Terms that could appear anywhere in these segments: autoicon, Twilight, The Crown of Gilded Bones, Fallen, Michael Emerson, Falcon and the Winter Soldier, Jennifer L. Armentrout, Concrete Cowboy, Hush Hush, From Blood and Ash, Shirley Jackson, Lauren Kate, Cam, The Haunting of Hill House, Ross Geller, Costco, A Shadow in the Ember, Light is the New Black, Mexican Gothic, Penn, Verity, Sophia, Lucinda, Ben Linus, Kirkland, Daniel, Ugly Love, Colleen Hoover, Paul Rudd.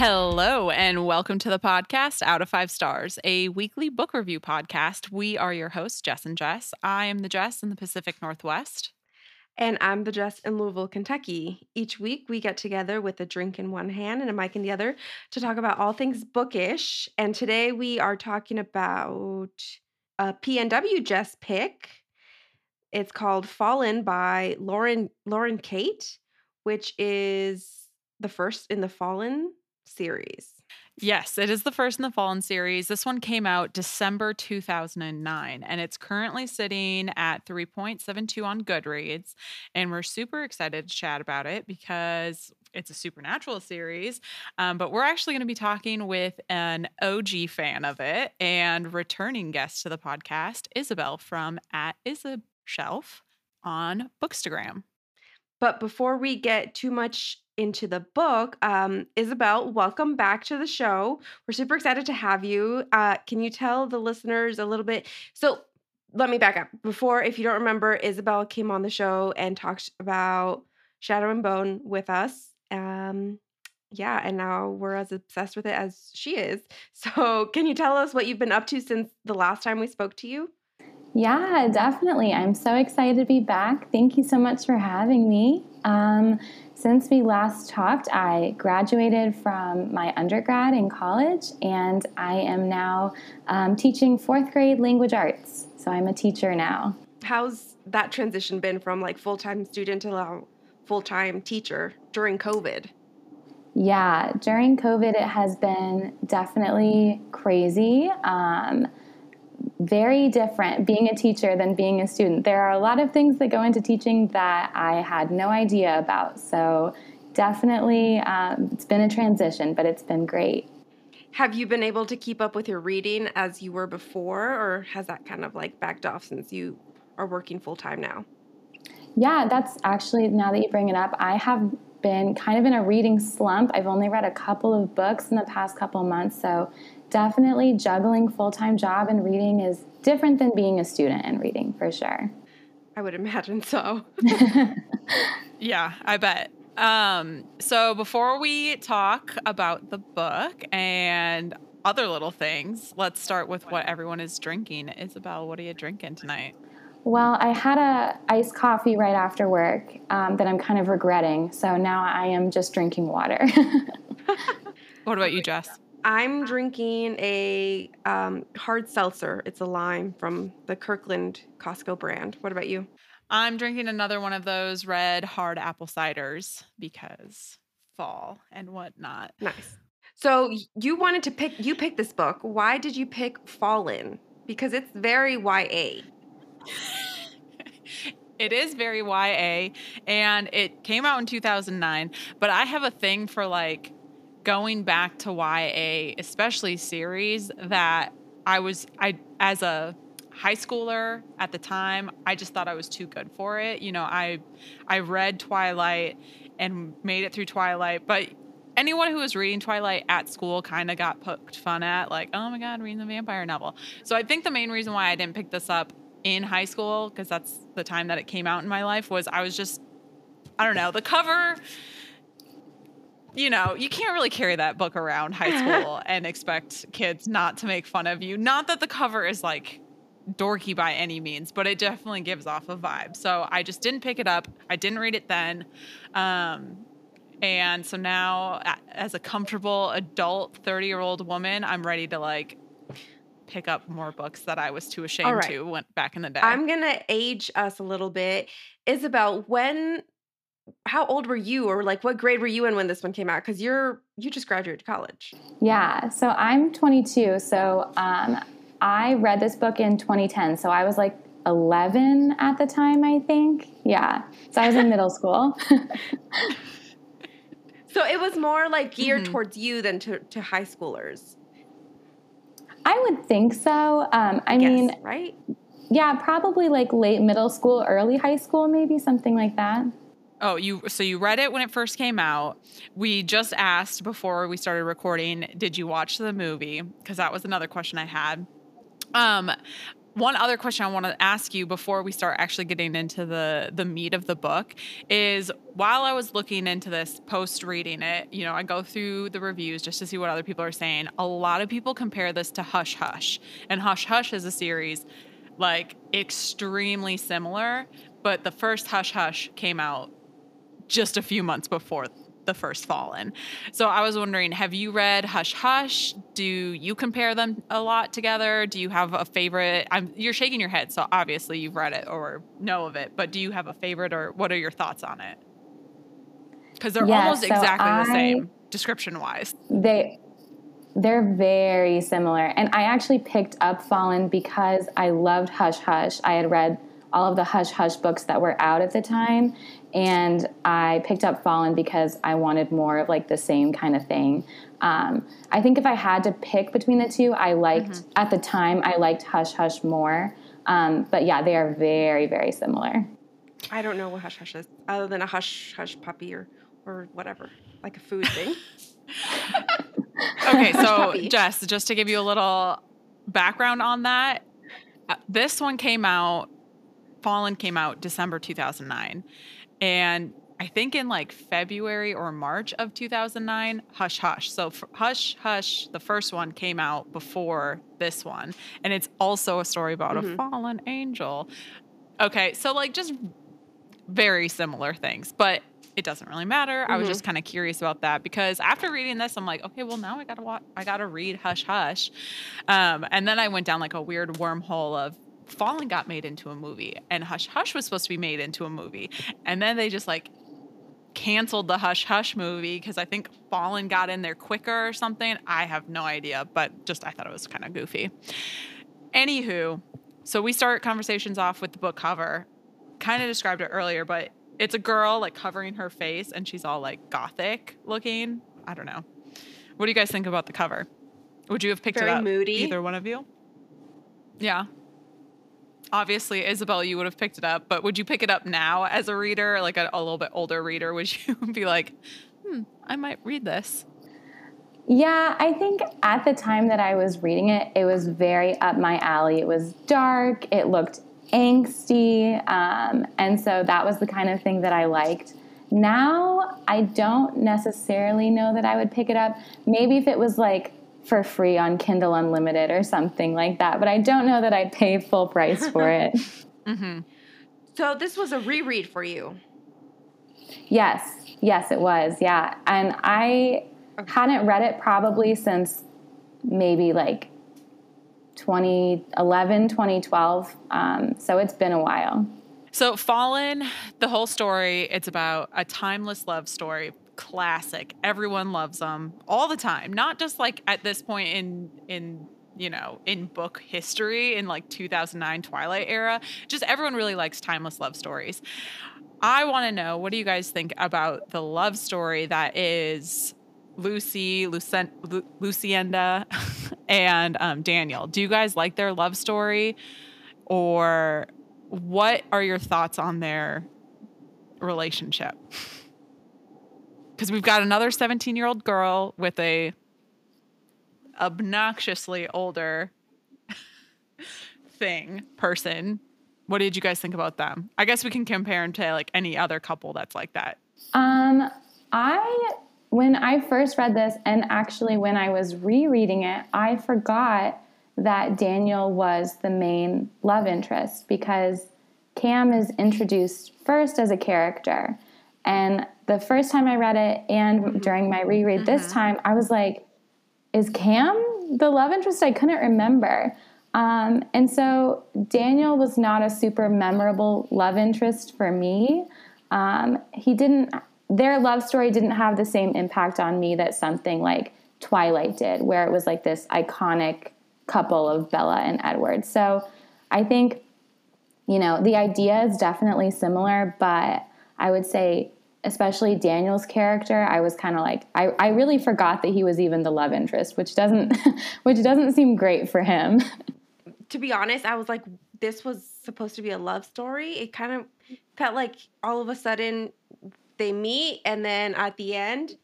Hello, and welcome to the podcast, Out of 5 Stars, a weekly book review podcast. We are your hosts, Jess and Jess. I am the Jess in the Pacific Northwest. And I'm the Jess in Louisville, Kentucky. Each week, we get together with a drink in one hand and a mic in the other to talk about all things bookish. And today, we are talking about a PNW Jess pick. It's called Fallen by Lauren Kate, which is the first in the Fallen series. Yes, it is the first in the Fallen series. This one came out December 2009, and it's currently sitting at 3.72 on Goodreads, and we're super excited to chat about it because it's a supernatural series, but we're actually going to be talking with an OG fan of it and returning guest to the podcast, Isabel from @isashelf on Bookstagram. But before we get too much into the book, Isabel, welcome back to the show. We're super excited to have you. Can you tell the listeners a little bit? So let me back up. Before, if you don't remember, Isabel came on the show and talked about Shadow and Bone with us. Yeah, and now we're as obsessed with it as she is. So can you tell us what you've been up to since the last time we spoke to you? Yeah, definitely. I'm so excited to be back. Thank you so much for having me. Since we last talked, I graduated from my undergrad in college, and I am now teaching 4th grade language arts. So I'm a teacher now. How's that transition been from like full-time student to full-time teacher during COVID? Yeah, during COVID, it has been definitely crazy. Very different being a teacher than being a student. There are a lot of things that go into teaching that I had no idea about. So definitely it's been a transition, but it's been great. Have you been able to keep up with your reading as you were before, or has that kind of like backed off since you are working full time now? Yeah, that's actually, now that you bring it up, I have been kind of in a reading slump. I've only read a couple of books in the past couple months, so definitely juggling full-time job and reading is different than being a student and reading, for sure. I would imagine so. Yeah, I bet. So before we talk about the book and other little things, let's start with what everyone is drinking. Isabel, what are you drinking tonight? Well, I had an iced coffee right after work that I'm kind of regretting. So now I am just drinking water. What about you, Jess? I'm drinking a hard seltzer. It's a lime from the Kirkland Costco brand. What about you? I'm drinking another one of those red hard apple ciders because fall and whatnot. Nice. So you picked this book. Why did you pick Fallen? Because it's very YA. It is very YA, and it came out in 2009, but I have a thing for like going back to YA, especially series that I as a high schooler at the time, I just thought I was too good for it. You know, I read Twilight and made it through Twilight, but anyone who was reading Twilight at school kind of got poked fun at, like, oh my God, reading the vampire novel. So I think the main reason why I didn't pick this up in high school, because that's the time that it came out in my life, was I was just, I don't know, the cover, you know, you can't really carry that book around high school and expect kids not to make fun of you. Not that the cover is like dorky by any means, but it definitely gives off a vibe. So I just didn't pick it up. I didn't read it then. And so now as a comfortable adult 30-year-old woman, I'm ready to like pick up more books that I was too ashamed to went back in the day. I'm going to age us a little bit. Isabel, how old were you, or like what grade were you in when this one came out? Because you just graduated college. Yeah. So I'm 22. So I read this book in 2010. So I was like 11 at the time, I think. Yeah. So I was in middle school. So it was more like geared towards you than to high schoolers. I would think so. I mean, right? Yeah, probably like late middle school, early high school, maybe something like that. Oh, so you read it when it first came out. We just asked before we started recording, did you watch the movie? Because that was another question I had. One other question I want to ask you before we start actually getting into the meat of the book is, while I was looking into this post reading it, you know, I go through the reviews just to see what other people are saying. A lot of people compare this to Hush Hush, and Hush Hush is a series like extremely similar, but the first Hush Hush came out just a few months before the first Fallen. So I was wondering, have you read Hush Hush? Do you compare them a lot together? Do you have a favorite? You're shaking your head, so obviously you've read it or know of it, but do you have a favorite, or what are your thoughts on it? Because they're almost exactly the same description-wise. They're very similar. And I actually picked up Fallen because I loved Hush Hush. I had read all of the Hush Hush books that were out at the time, and I picked up Fallen because I wanted more of like the same kind of thing. I think if I had to pick between the two, I liked, at the time, I liked Hush Hush more. But yeah, they are very, very similar. I don't know what Hush Hush is, other than a Hush Hush puppy or whatever, like a food thing. Okay, so Jess, just to give you a little background on that, this one came out, Fallen came out December 2009. And I think in like February or March of 2009, Hush Hush. So Hush Hush, the first one, came out before this one. And it's also a story about a fallen angel. Okay, so like just very similar things, but it doesn't really matter. I was just kind of curious about that because after reading this, I'm like, okay, well now I gotta read Hush Hush. And then I went down like a weird wormhole of, Fallen got made into a movie and Hush Hush was supposed to be made into a movie. And then they just like canceled the Hush Hush movie because I think Fallen got in there quicker or something. I have no idea, but just I thought it was kind of goofy. Anywho, so we start conversations off with the book cover. Kind of described it earlier, but it's a girl like covering her face and she's all like gothic looking. I don't know. What do you guys think about the cover? Would you have picked it up? Very moody. Either one of you? Yeah. Obviously, Isabel, you would have picked it up, but would you pick it up now as a reader, like a little bit older reader? Would you be like, I might read this? Yeah, I think at the time that I was reading it, it was very up my alley. It was dark. It looked angsty. And so that was the kind of thing that I liked. Now, I don't necessarily know that I would pick it up. Maybe if it was like, for free on Kindle Unlimited or something like that. But I don't know that I'd pay full price for it. So this was a reread for you. Yes, it was. Yeah. And I hadn't read it probably since maybe like 2011, 2012. So it's been a while. So Fallen, the whole story, it's about a timeless love story. Classic. Everyone loves them all the time. Not just like at this point in book history in like 2009 Twilight era. Just everyone really likes timeless love stories. I want to know, what do you guys think about the love story that is Lucinda, and Daniel? Do you guys like their love story, or what are your thoughts on their relationship? Because we've got another 17-year-old girl with a obnoxiously older person. What did you guys think about them? I guess we can compare them to like any other couple that's like that. When I first read this, and actually when I was rereading it, I forgot that Daniel was the main love interest because Cam is introduced first as a character. And the first time I read it and during my reread this time, I was like, is Cam the love interest? I couldn't remember. And so Daniel was not a super memorable love interest for me. Their love story didn't have the same impact on me that something like Twilight did, where it was like this iconic couple of Bella and Edward. So I think, you know, the idea is definitely similar, but I would say, especially Daniel's character, I was kind of like, I really forgot that he was even the love interest, which doesn't seem great for him. To be honest, I was like, this was supposed to be a love story. It kind of felt like all of a sudden they meet, and then at the end,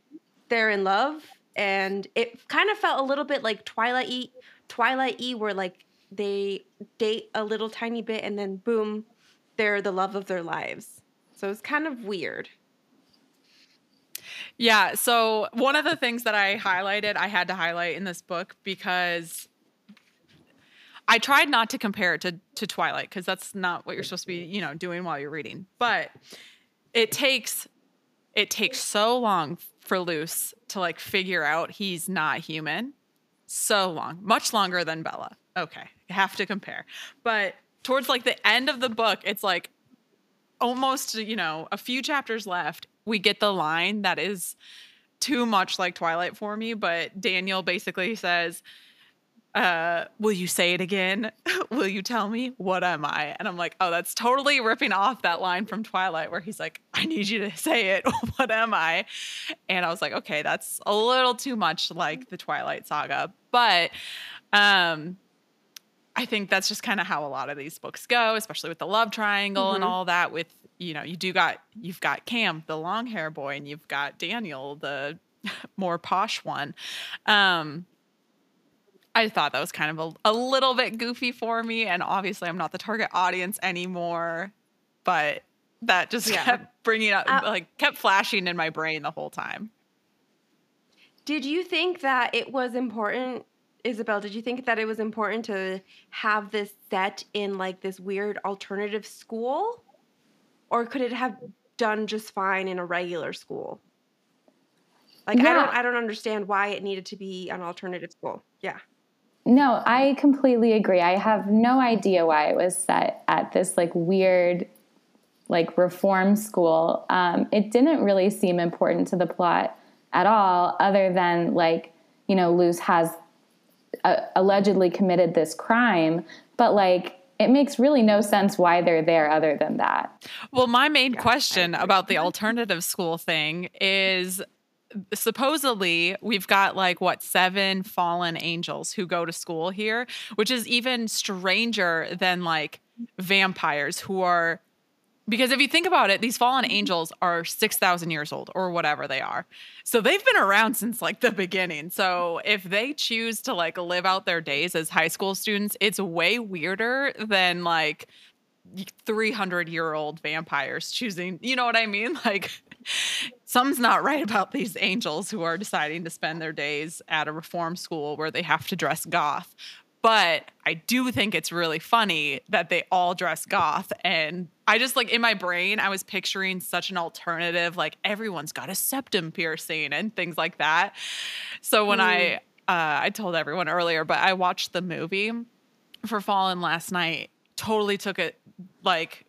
they're in love. And it kind of felt a little bit like Twilight-y, where like They date a little tiny bit, and then boom, they're the love of their lives. So it's kind of weird. Yeah, so one of the things that I highlighted, I had to highlight in this book because I tried not to compare it to Twilight, because that's not what you're supposed to be, you know, doing while you're reading. But it takes so long for Luce to like figure out he's not human. So long, much longer than Bella. Okay, you have to compare. But towards like the end of the book, it's like almost, you know, a few chapters left. We get the line that is too much like Twilight for me, but Daniel basically says, will you say it again? Will you tell me? What am I? And I'm like, oh, that's totally ripping off that line from Twilight where he's like, I need you to say it. What am I? And I was like, okay, that's a little too much like the Twilight saga. But I think that's just kind of how a lot of these books go, especially with the love triangle and all that with, you know, you've got Cam, the long hair boy, and you've got Daniel, the more posh one. I thought that was kind of a little bit goofy for me. And obviously I'm not the target audience anymore, but that just kept bringing up, like kept flashing in my brain the whole time. Did you think that it was important, Isabel, did you think that it was important to have this set in like this weird alternative school? Or could it have done just fine in a regular school? Like, yeah. I don't understand why it needed to be an alternative school. Yeah. No, I completely agree. I have no idea why it was set at this like weird, like reform school. It didn't really seem important to the plot at all, other than like, you know, Luz has allegedly committed this crime, but like, it makes really no sense why they're there other than that. Well, my main question about the alternative school thing is supposedly we've got like, what, 7 fallen angels who go to school here, which is even stranger than like vampires who are, because if you think about it, these fallen angels are 6,000 years old or whatever they are. So they've been around since like the beginning. So if they choose to like live out their days as high school students, it's way weirder than like 300-year-old vampires choosing, you know what I mean? Like something's not right about these angels who are deciding to spend their days at a reform school where they have to dress goth. But I do think it's really funny that they all dress goth. And I just like in my brain, I was picturing such an alternative, like everyone's got a septum piercing and things like that. So when I told everyone earlier, but I watched the movie for Fallen last night, totally took it like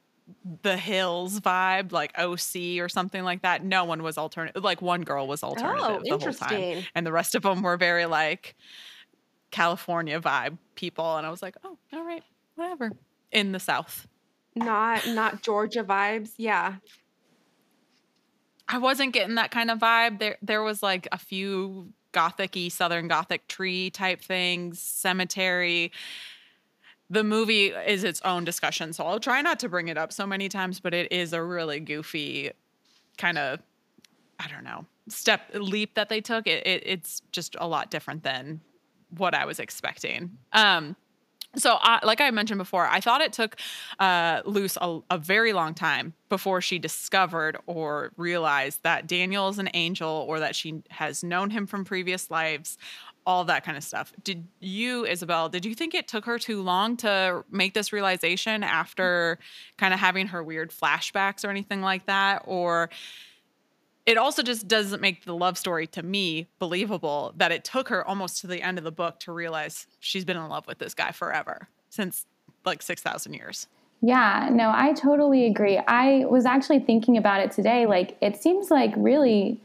the Hills vibe, like OC or something like that. No one was alternative. Like one girl was alternative the whole time. And the rest of them were very like California vibe people, and I was like, oh, all right, whatever. In the South, not Georgia vibes. Yeah, I wasn't getting that kind of vibe. There was like a few Gothic-y, Southern Gothic tree type things, cemetery. The movie is its own discussion, so I'll try not to bring it up so many times, but it is a really goofy kind of, I don't know, leap that they took. It's just a lot different than what I was expecting. So like I mentioned before, I thought it took Luce a very long time before she discovered or realized that Daniel is an angel or that she has known him from previous lives, all that kind of stuff. Did you, Isabel, did you think it took her too long to make this realization after kind of having her weird flashbacks or anything like that? Or it also just doesn't make the love story to me believable that it took her almost to the end of the book to realize she's been in love with this guy forever, since like 6,000 years. Yeah, no, I totally agree. I was actually thinking about it today. Like, it seems like really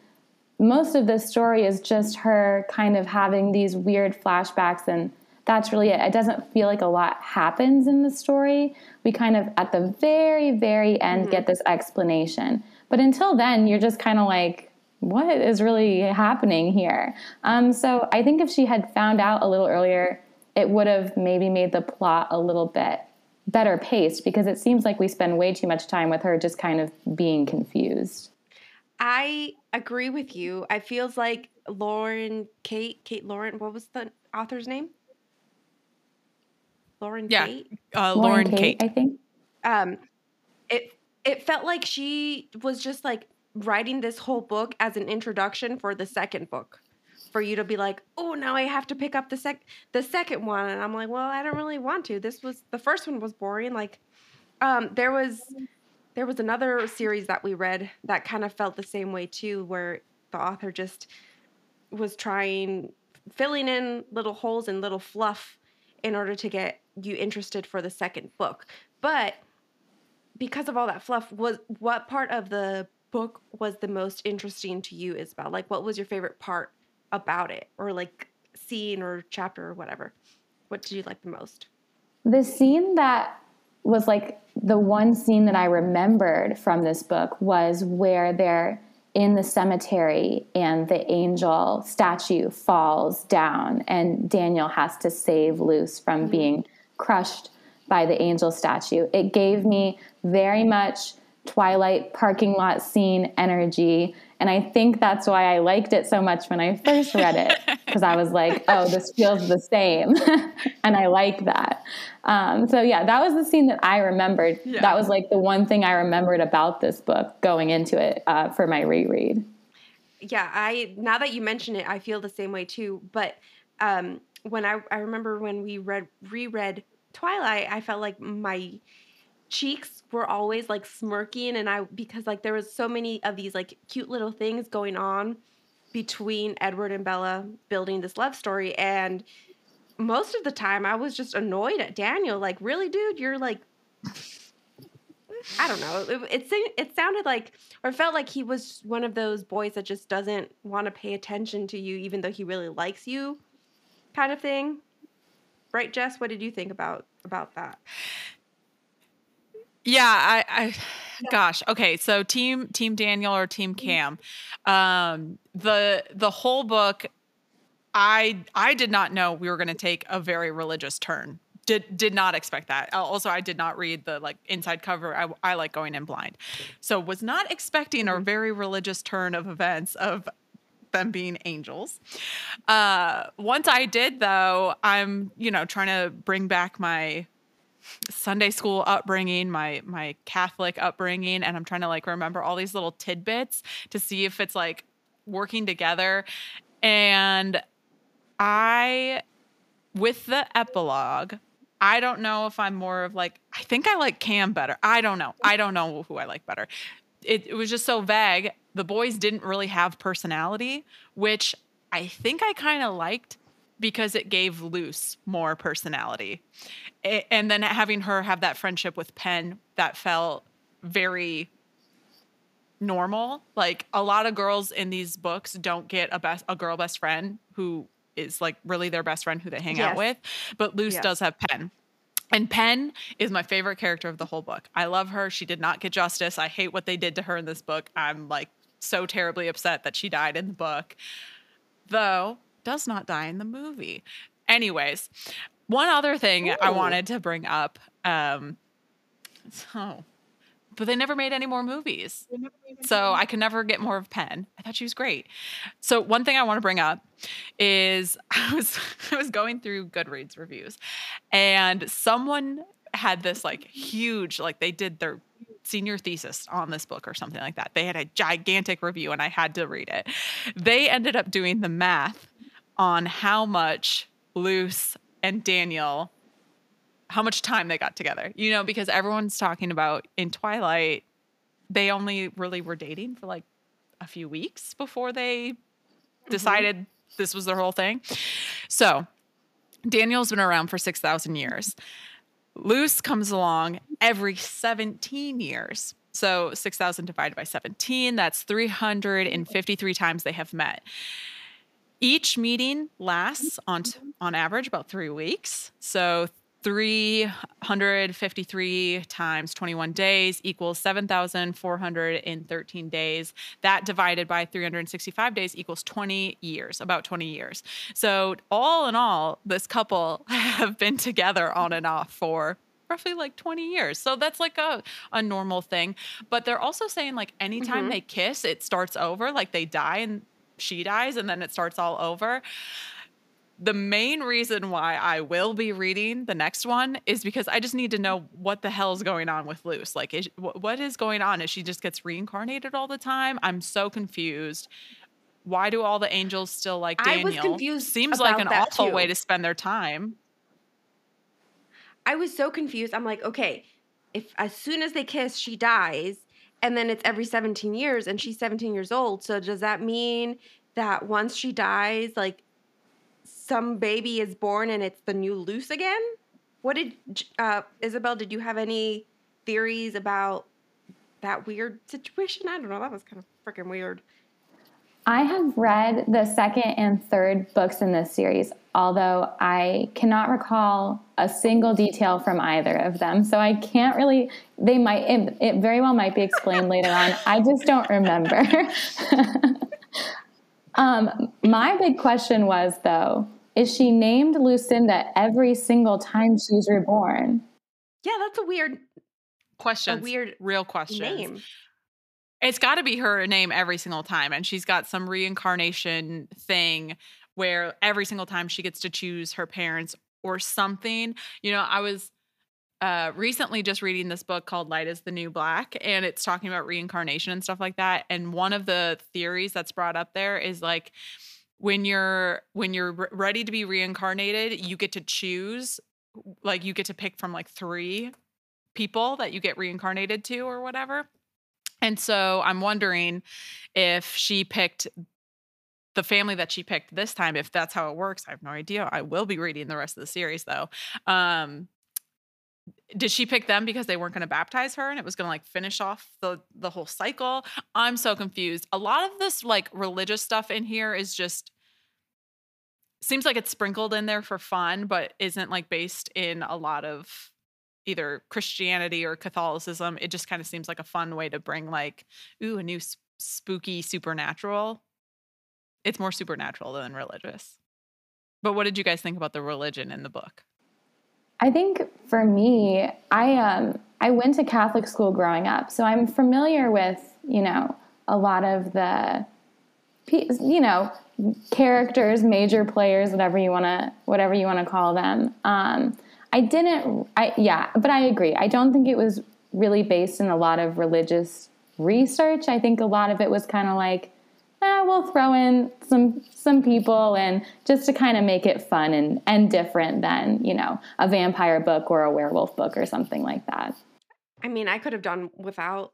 most of the story is just her kind of having these weird flashbacks, and that's really it. It doesn't feel like a lot happens in the story. We kind of at the very, very end get this explanation. But until then, you're just kind of like, what is really happening here? So I think if she had found out a little earlier, it would have maybe made the plot a little bit better paced, because it seems like we spend way too much time with her just kind of being confused. I agree with you. It feels like Lauren Kate Lauren, what was the author's name? Lauren Kate? Yeah, Lauren Kate, I think. It felt like she was just like writing this whole book as an introduction for the second book, for you to be like, oh, now I have to pick up the second one. And I'm like, well, I don't really want to. The first one was boring. Like, there was another series that we read that kind of felt the same way too, where the author just was filling in little holes and little fluff in order to get you interested for the second book. But because of all that fluff, what part of the book was the most interesting to you, Isabel? Like, what was your favorite part about it, or like scene or chapter or whatever? What did you like the most? The scene that was like the one scene that I remembered from this book was where they're in the cemetery and the angel statue falls down and Daniel has to save Luce from being crushed by the angel statue. It gave me very much Twilight parking lot scene energy. And I think that's why I liked it so much when I first read it, because I was like, oh, this feels the same. And I like that. So yeah, that was the scene that I remembered. Yeah. That was like the one thing I remembered about this book going into it for my reread. Yeah, now that you mention it, I feel the same way too. But when I remember when we reread Twilight, I felt like my cheeks were always like smirking, and because like there was so many of these like cute little things going on between Edward and Bella building this love story, and most of the time I was just annoyed at Daniel, like, really, dude, you're like, I don't know, it sounded like, or felt like he was one of those boys that just doesn't want to pay attention to you even though he really likes you, kind of thing, right, Jess? What did you think about that? Yeah, gosh. Okay. So team Daniel or team Cam, the whole book, I did not know we were going to take a very religious turn. Did not expect that. Also, I did not read the like inside cover. I like going in blind. So was not expecting a very religious turn of events of them being angels. Once I did though, I'm, trying to bring back my Sunday school upbringing, my Catholic upbringing, and I'm trying to like remember all these little tidbits to see if it's like working together. And with the epilogue, I don't know if I'm more of like, I think I like Cam better. I don't know who I like better. It was just so vague. The boys didn't really have personality, which I think I kind of liked, because it gave Luce more personality. And then having her have that friendship with Penn, that felt very normal. Like, a lot of girls in these books don't get a girl best friend who is like really their best friend who they hang out with. But Luce does have Penn. And Penn is my favorite character of the whole book. I love her. She did not get justice. I hate what they did to her in this book. I'm like so terribly upset that she died in the book. Though, does not die in the movie. Anyways, one other thing I wanted to bring up. But they never made any more movies. So I could never get more of Penn. I thought she was great. So one thing I want to bring up is I was going through Goodreads reviews, and someone had this like huge, like they did their senior thesis on this book or something like that. They had a gigantic review and I had to read it. They ended up doing the math on how much Luce and Daniel, how much time they got together. Because everyone's talking about in Twilight, they only really were dating for like a few weeks before they decided this was their whole thing. So Daniel's been around for 6,000 years. Luce comes along every 17 years. So 6,000 divided by 17, that's 353 times they have met. Each meeting lasts on average about 3 weeks. So 353 times 21 days equals 7,413 days. That divided by 365 days equals 20 years, about 20 years. So all in all, this couple have been together on and off for roughly like 20 years. So that's like a normal thing. But they're also saying like anytime they kiss, it starts over, like they die and she dies and then it starts all over. The main reason why I will be reading the next one is because I just need to know what the hell is going on with Luce. Like, what is going on? Is she just gets reincarnated all the time? I'm so confused. Why do all the angels still like Daniel? I was confused. Seems about like an awful way to spend their time. I was so confused. I'm like, okay, if as soon as they kiss, she dies, and then it's every 17 years, and she's 17 years old. So does that mean that once she dies, like, some baby is born and it's the new Luce again? What did, Isabel, did you have any theories about that weird situation? I don't know. That was kind of freaking weird. I have read the second and third books in this series, although I cannot recall a single detail from either of them. So I can't really, it very well might be explained later on. I just don't remember. My big question was, though, is she named Lucinda every single time she's reborn? Yeah, that's a weird question. A weird real question. Name. It's got to be her name every single time, and she's got some reincarnation thing where every single time she gets to choose her parents or something. You know, I was recently just reading this book called Light is the New Black, and it's talking about reincarnation and stuff like that. And one of the theories that's brought up there is like, when you're ready to be reincarnated, you get to choose, like you get to pick from like 3 people that you get reincarnated to or whatever. And so I'm wondering if she picked the family that she picked this time, if that's how it works. I have no idea. I will be reading the rest of the series though. Did she pick them because they weren't going to baptize her and it was going to like finish off the whole cycle? I'm so confused. A lot of this like religious stuff in here is just seems like it's sprinkled in there for fun, but isn't like based in a lot of either Christianity or Catholicism. It just kind of seems like a fun way to bring like, ooh, a new spooky supernatural. It's more supernatural than religious. But what did you guys think about the religion in the book? I think for me, I went to Catholic school growing up, so I'm familiar with, you know, a lot of the, you know, characters, major players, whatever you want to call them. But I agree. I don't think it was really based in a lot of religious research. I think a lot of it was kind of like, we'll throw in some people and just to kind of make it fun and different than, you know, a vampire book or a werewolf book or something like that. I mean, I could have done without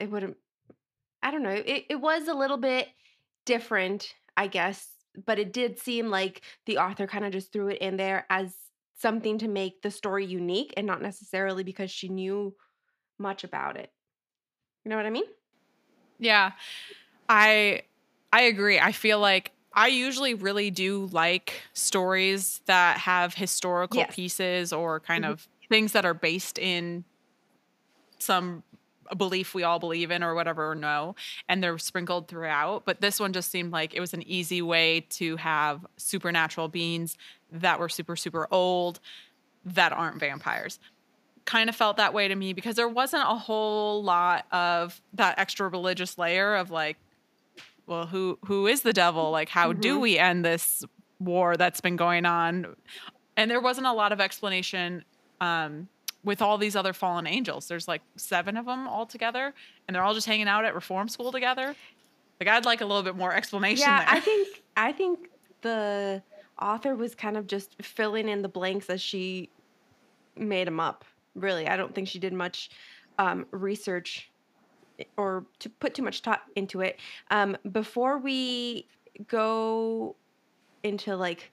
it. Wouldn't, I don't know. It was a little bit different, I guess, but it did seem like the author kind of just threw it in there as something to make the story unique and not necessarily because she knew much about it. You know what I mean? Yeah. I agree. I feel like I usually really do like stories that have historical pieces or kind of things that are based in some belief we all believe in or whatever or know, and they're sprinkled throughout. But this one just seemed like it was an easy way to have supernatural beings that were super, super old that aren't vampires. Kind of felt that way to me because there wasn't a whole lot of that extra religious layer of like, well, who is the devil? Like, how do we end this war that's been going on? And there wasn't a lot of explanation with all these other fallen angels. There's like 7 of them all together, and they're all just hanging out at reform school together. Like, I'd like a little bit more explanation there. I think the author was kind of just filling in the blanks as she made them up, really. I don't think she did much research or to put too much thought into it. Before we go into like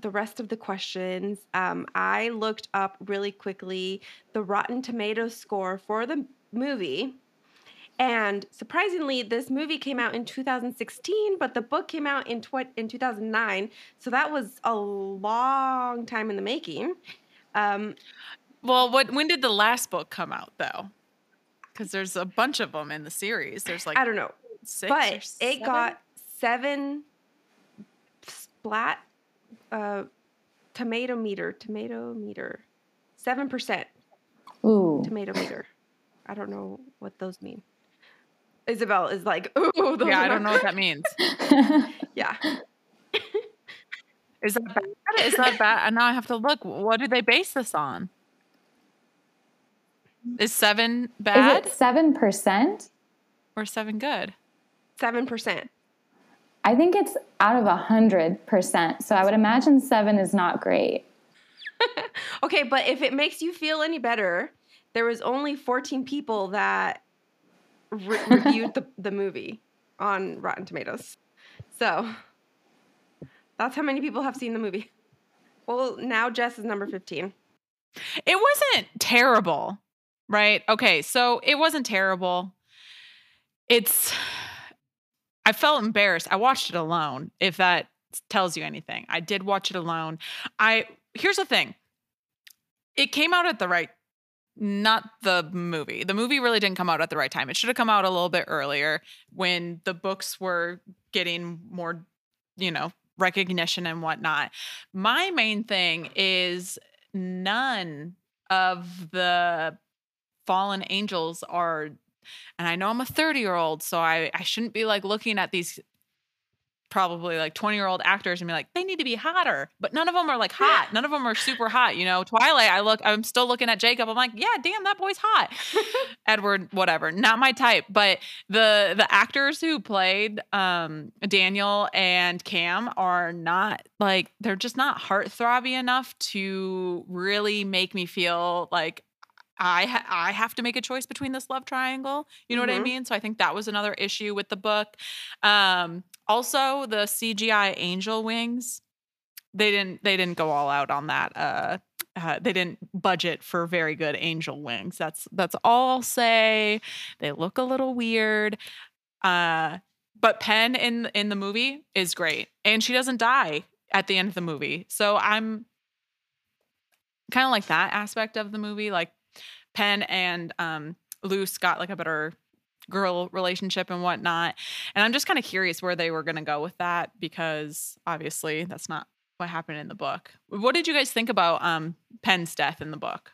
the rest of the questions, I looked up really quickly the Rotten Tomatoes score for the movie. And surprisingly, this movie came out in 2016, but the book came out in 2009. So that was a long time in the making. Well, when did the last book come out though? Because there's a bunch of them in the series. There's like, I don't know, 6 but or 7? It got 7 splat tomato meter 7%. Ooh, tomato meter. I don't know what those mean. Isabel is like, ooh, those I don't know what that means. Yeah. Is that bad? Is that bad? And now I have to look. What did they base this on? Is 7 bad? Is it 7%? Or 7 good? 7%. I think it's out of 100%. So I would imagine 7 is not great. Okay, but if it makes you feel any better, there was only 14 people that reviewed the movie on Rotten Tomatoes. So that's how many people have seen the movie. Well, now Jess is number 15. It wasn't terrible, right? Okay, so it wasn't terrible. I felt embarrassed. I watched it alone, if that tells you anything. I did watch it alone. Here's the thing. It came out at the right, not the movie. The movie really didn't come out at the right time. It should have come out a little bit earlier when the books were getting more, recognition and whatnot. My main thing is none of the fallen angels are, and I know I'm a 30-year-old, so I shouldn't be like looking at these probably like 20-year-old actors and be like, they need to be hotter. But none of them are like hot. None of them are super hot. Twilight, I'm still looking at Jacob. I'm like, yeah, damn, that boy's hot. Edward, whatever. Not my type. But the actors who played Daniel and Cam are not like, they're just not heartthrobbing enough to really make me feel like I have to make a choice between this love triangle. You know what I mean? So I think that was another issue with the book. Also, the CGI angel wings, they didn't go all out on that. They didn't budget for very good angel wings. That's all I'll say. They look a little weird. But Penn in the movie is great, and she doesn't die at the end of the movie. So I'm kind of like that aspect of the movie, like. Penn and Luce got like a better girl relationship and whatnot. And I'm just kind of curious where they were going to go with that, because obviously that's not what happened in the book. What did you guys think about Penn's death in the book?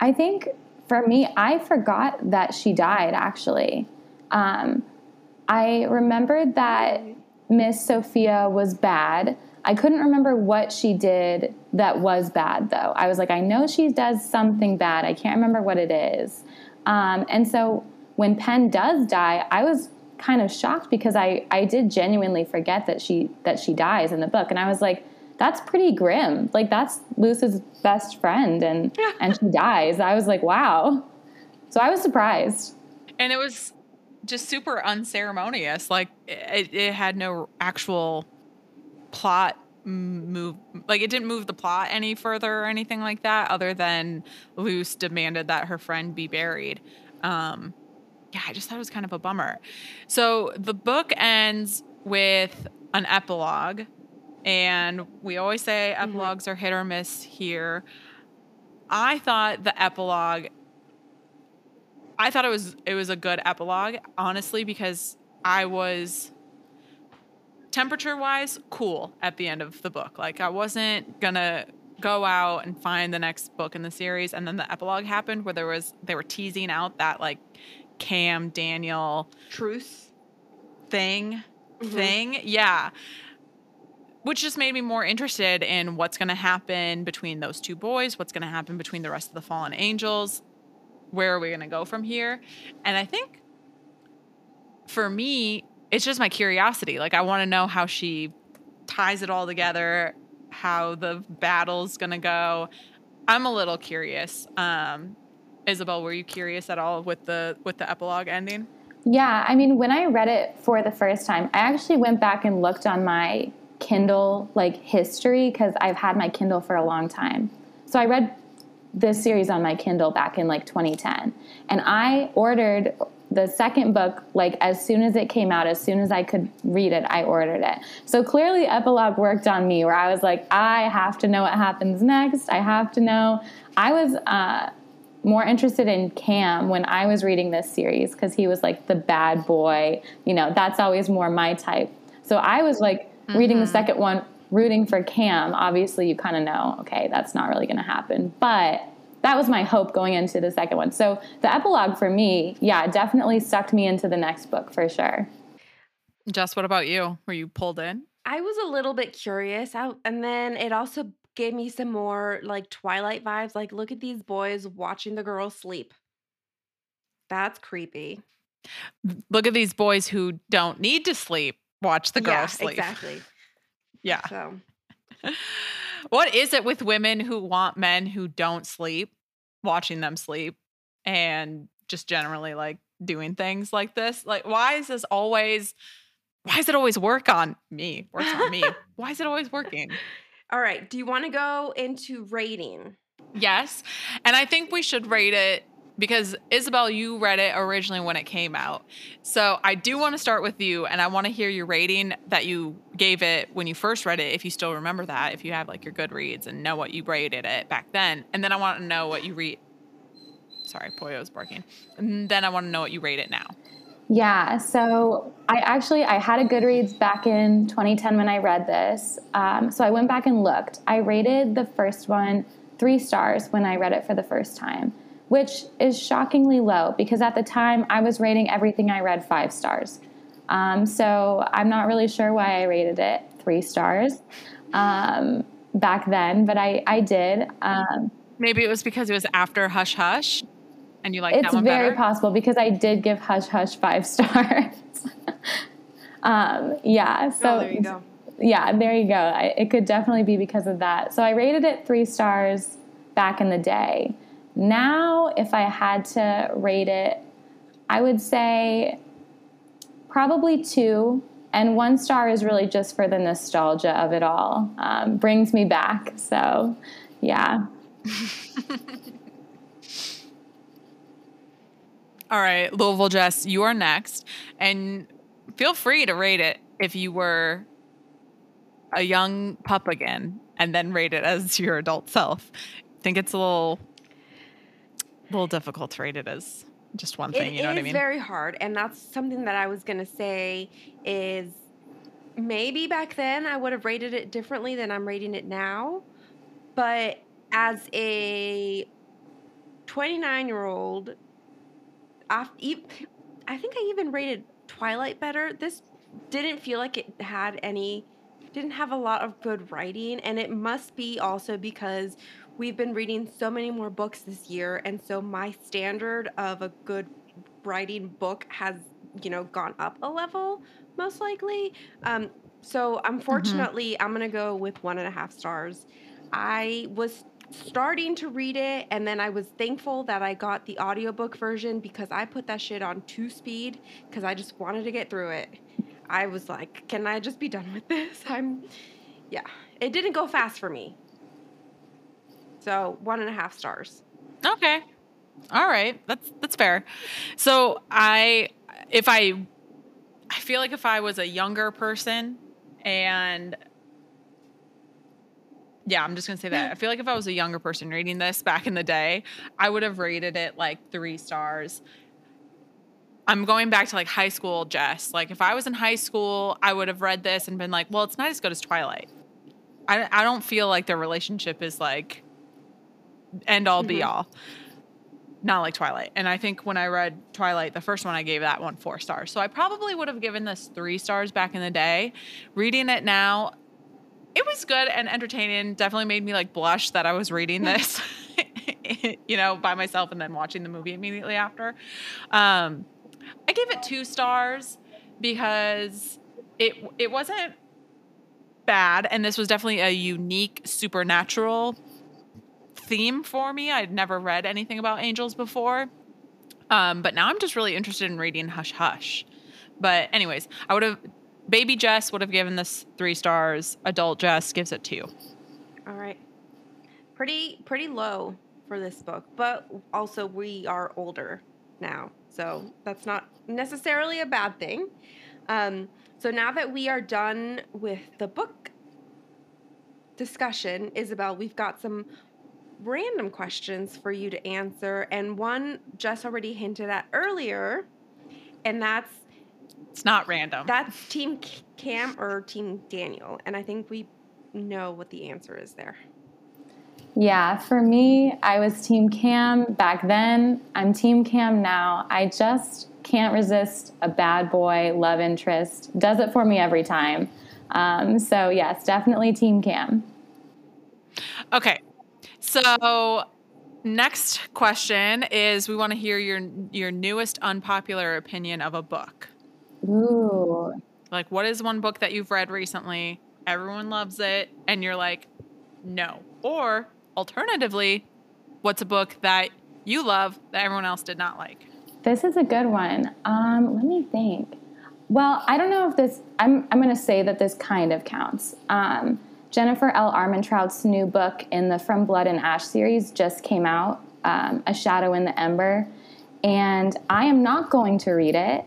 I think for me, I forgot that she died, actually. I remembered that Miss Sophia was bad. I couldn't remember what she did that was bad, though. I was like, I know she does something bad. I can't remember what it is. And so when Penn does die, I was kind of shocked, because I did genuinely forget that she dies in the book. And I was like, that's pretty grim. Like, that's Luce's best friend, and she dies. I was like, wow. So I was surprised. And it was just super unceremonious. Like, it had no actual plot move, like it didn't move the plot any further or anything like that, other than Luce demanded that her friend be buried. Yeah, I just thought it was kind of a bummer. So the book ends with an epilogue, and we always say epilogues are hit or miss here. I thought the epilogue, it was a good epilogue, honestly, because I was temperature-wise, cool at the end of the book. Like, I wasn't gonna go out and find the next book in the series. And then the epilogue happened, where they were teasing out that like Cam, Daniel truce thing. Yeah. Which just made me more interested in what's gonna happen between those two boys, what's gonna happen between the rest of the fallen angels, where are we gonna go from here? And I think for me, it's just my curiosity. Like, I want to know how she ties it all together, how the battle's going to go. I'm a little curious. Isabel, were you curious at all with the epilogue ending? Yeah. I mean, when I read it for the first time, I actually went back and looked on my Kindle, like, history, because I've had my Kindle for a long time. So I read this series on my Kindle back in like 2010. And I ordered the second book, like, as soon as it came out, as soon as I could read it, I ordered it. So clearly epilogue worked on me, where I was like, I have to know what happens next. I have to know. I was more interested in Cam when I was reading this series, because he was like the bad boy. That's always more my type. So I was like reading the second one, rooting for Cam. Obviously, you kind of know, okay, that's not really going to happen. But that was my hope going into the second one. So the epilogue for me, yeah, definitely sucked me into the next book for sure. Jess, what about you? Were you pulled in? I was a little bit curious. And then it also gave me some more like Twilight vibes. Like, look at these boys watching the girls sleep. That's creepy. Look at these boys who don't need to sleep. Watch the girls sleep. Exactly. Yeah. So. What is it with women who want men who don't sleep, watching them sleep, and just generally like doing things like this? Like, why is it always work on me? Works on me. Why is it always working? All right. Do you want to go into rating? Yes. And I think we should rate it. Because, Isabel, you read it originally when it came out. So I do want to start with you, and I want to hear your rating that you gave it when you first read it, if you still remember that, if you have, like, your Goodreads and know what you rated it back then. And then I want to know what you read. Sorry, Poyo's barking. And then I want to know what you rate it now. Yeah, so I had a Goodreads back in 2010 when I read this. So I went back and looked. I rated the first one 3 stars when I read it for the first time, which is shockingly low because at the time I was rating everything I read 5 stars. So I'm not really sure why I rated it 3 stars back then, but I did. Maybe it was because it was after Hush Hush and you liked that one better? It's very possible because I did give Hush Hush 5 stars. Yeah. So, oh, there you go. Yeah, there you go. It could definitely be because of that. So I rated it 3 stars back in the day. Now, if I had to rate it, I would say probably 2, and 1 star is really just for the nostalgia of it all. Brings me back, so yeah. All right, Louisville Jess, you are next, and feel free to rate it if you were a young pup again, and then rate it as your adult self. I think it's a little difficult to rate it as just one thing, you know what I mean? It is very hard, and that's something that I was going to say is maybe back then I would have rated it differently than I'm rating it now, but as a 29-year-old, I think I even rated Twilight better. This didn't feel like it had didn't have a lot of good writing, and it must be also because we've been reading so many more books this year, and so my standard of a good writing book has, gone up a level, most likely. So, unfortunately, I'm going to go with 1.5 stars. I was starting to read it, and then I was thankful that I got the audiobook version because I put that shit on 2-speed because I just wanted to get through it. I was like, can I just be done with this? It didn't go fast for me. So 1.5 stars. Okay. All right. That's fair. So I feel like if I was a younger person and I'm just going to say that. I feel like if I was a younger person reading this back in the day, I would have rated it like 3 stars. I'm going back to like high school, Jess. Like if I was in high school, I would have read this and been like, well, it's not as good as Twilight. I don't feel like their relationship is like end all be all, not like Twilight. And I think when I read Twilight, the first one, I gave that one 4 stars. So I probably would have given this 3 stars back in the day. Reading it now, it was good and entertaining. Definitely made me like blush that I was reading this, by myself and then watching the movie immediately after. I gave it 2 stars because it wasn't bad. And this was definitely a unique supernatural theme for me. I'd never read anything about angels before. But now I'm just really interested in reading Hush Hush. But anyways, baby Jess would have given this 3 stars. Adult Jess gives it 2. All right. Pretty low for this book, but also we are older now. So that's not necessarily a bad thing. So now that we are done with the book discussion, Isabel, we've got some random questions for you to answer, and one Jess already hinted at earlier, and that's it's not random. That's Team Cam or Team Daniel, and I think we know what the answer is there. Yeah, for me, I was Team Cam back then. I'm Team Cam now. I just can't resist a bad boy love interest. Does it for me every time. So yes, definitely Team Cam. Okay. So next question is, we want to hear your newest unpopular opinion of a book. Ooh. Like, what is one book that you've read recently, everyone loves it, and you're like, no. Or alternatively, what's a book that you love that everyone else did not like? This is a good one. Let me think. Well, I don't know if this, I'm going to say that this kind of counts. Jennifer L. Armentrout's new book in the From Blood and Ash series just came out, A Shadow in the Ember. And I am not going to read it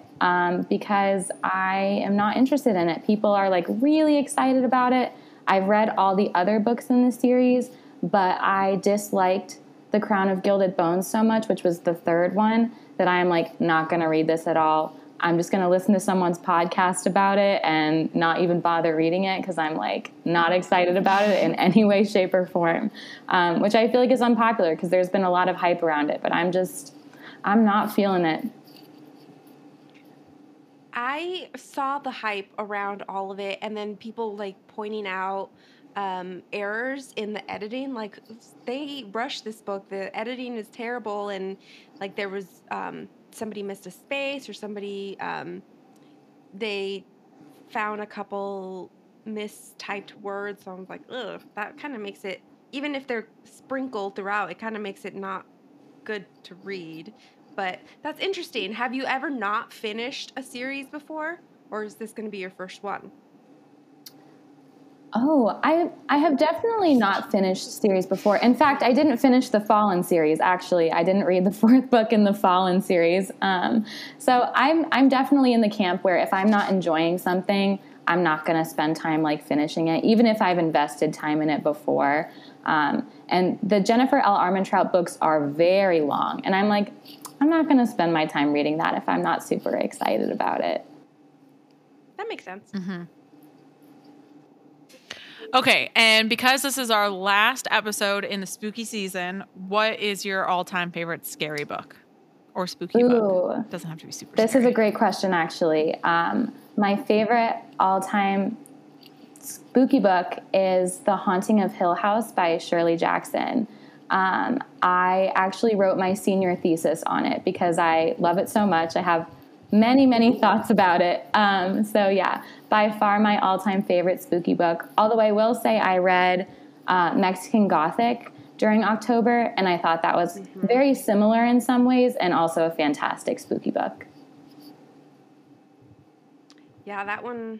because I am not interested in it. People are like really excited about it. I've read all the other books in the series, but I disliked The Crown of Gilded Bones so much, which was the third one, that I am like not going to read this at all. I'm just going to listen to someone's podcast about it and not even bother reading it because I'm, like, not excited about it in any way, shape, or form, which I feel like is unpopular because there's been a lot of hype around it. But I'm not feeling it. I saw the hype around all of it, and then people, like, pointing out errors in the editing. Like, they rushed this book. The editing is terrible, and, like, there was somebody missed a space, or somebody, they found a couple mistyped words. So I was like, ugh, that kind of makes it, even if they're sprinkled throughout, it kind of makes it not good to read. But that's interesting. Have you ever not finished a series before, or is this going to be your first one? Oh, I have definitely not finished series before. In fact, I didn't finish the Fallen series, actually. I didn't read the fourth book in the Fallen series. So I'm definitely in the camp where if I'm not enjoying something, I'm not going to spend time, like, finishing it, even if I've invested time in it before. And the Jennifer L. Armentrout books are very long, and I'm like, I'm not going to spend my time reading that if I'm not super excited about it. That makes sense. Mm-hmm. Okay, and because this is our last episode in the spooky season, what is your all-time favorite scary book or spooky book? It doesn't have to be super scary. This is a great question, actually. My favorite all-time spooky book is The Haunting of Hill House by Shirley Jackson. I actually wrote my senior thesis on it because I love it so much. I have many, many thoughts about it. So yeah, by far my all-time favorite spooky book. Although I will say I read Mexican Gothic during October, and I thought that was very similar in some ways and also a fantastic spooky book. Yeah, that one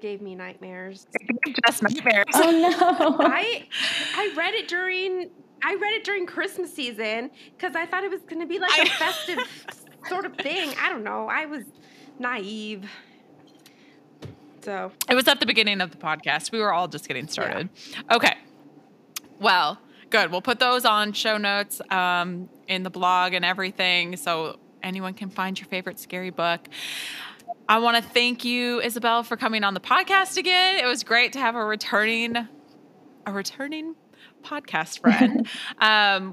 gave me nightmares. Just nightmares. Oh no. I read it during Christmas season because I thought it was going to be like a festive sort of thing. I don't know. I was naive. So it was at the beginning of the podcast. We were all just getting started. Yeah. Okay. Well, good. We'll put those on show notes in the blog and everything, so anyone can find your favorite scary book. I want to thank you, Isabel, for coming on the podcast again. It was great to have a returning podcast friend.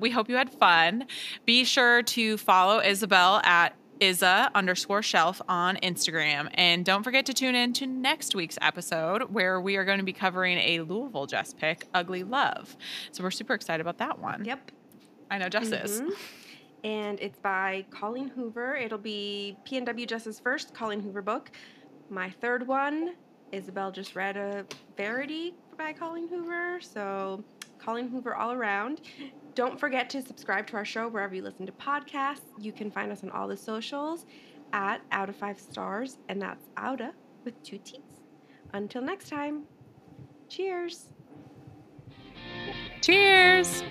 We hope you had fun. Be sure to follow Isabel at Isa_shelf on Instagram. And don't forget to tune in to next week's episode, where we are going to be covering a Louisville Jess pick, Ugly Love. So we're super excited about that one. Yep. I know Jess is. And it's by Colleen Hoover. It'll be PNW Jess's first Colleen Hoover book. My third one. Isabel just read a Verity by Colleen Hoover. So Colleen Hoover all around. Don't forget to subscribe to our show wherever you listen to podcasts. You can find us on all the socials at Outa 5 Stars, and that's Outa with 2 T's. Until next time, cheers. Cheers.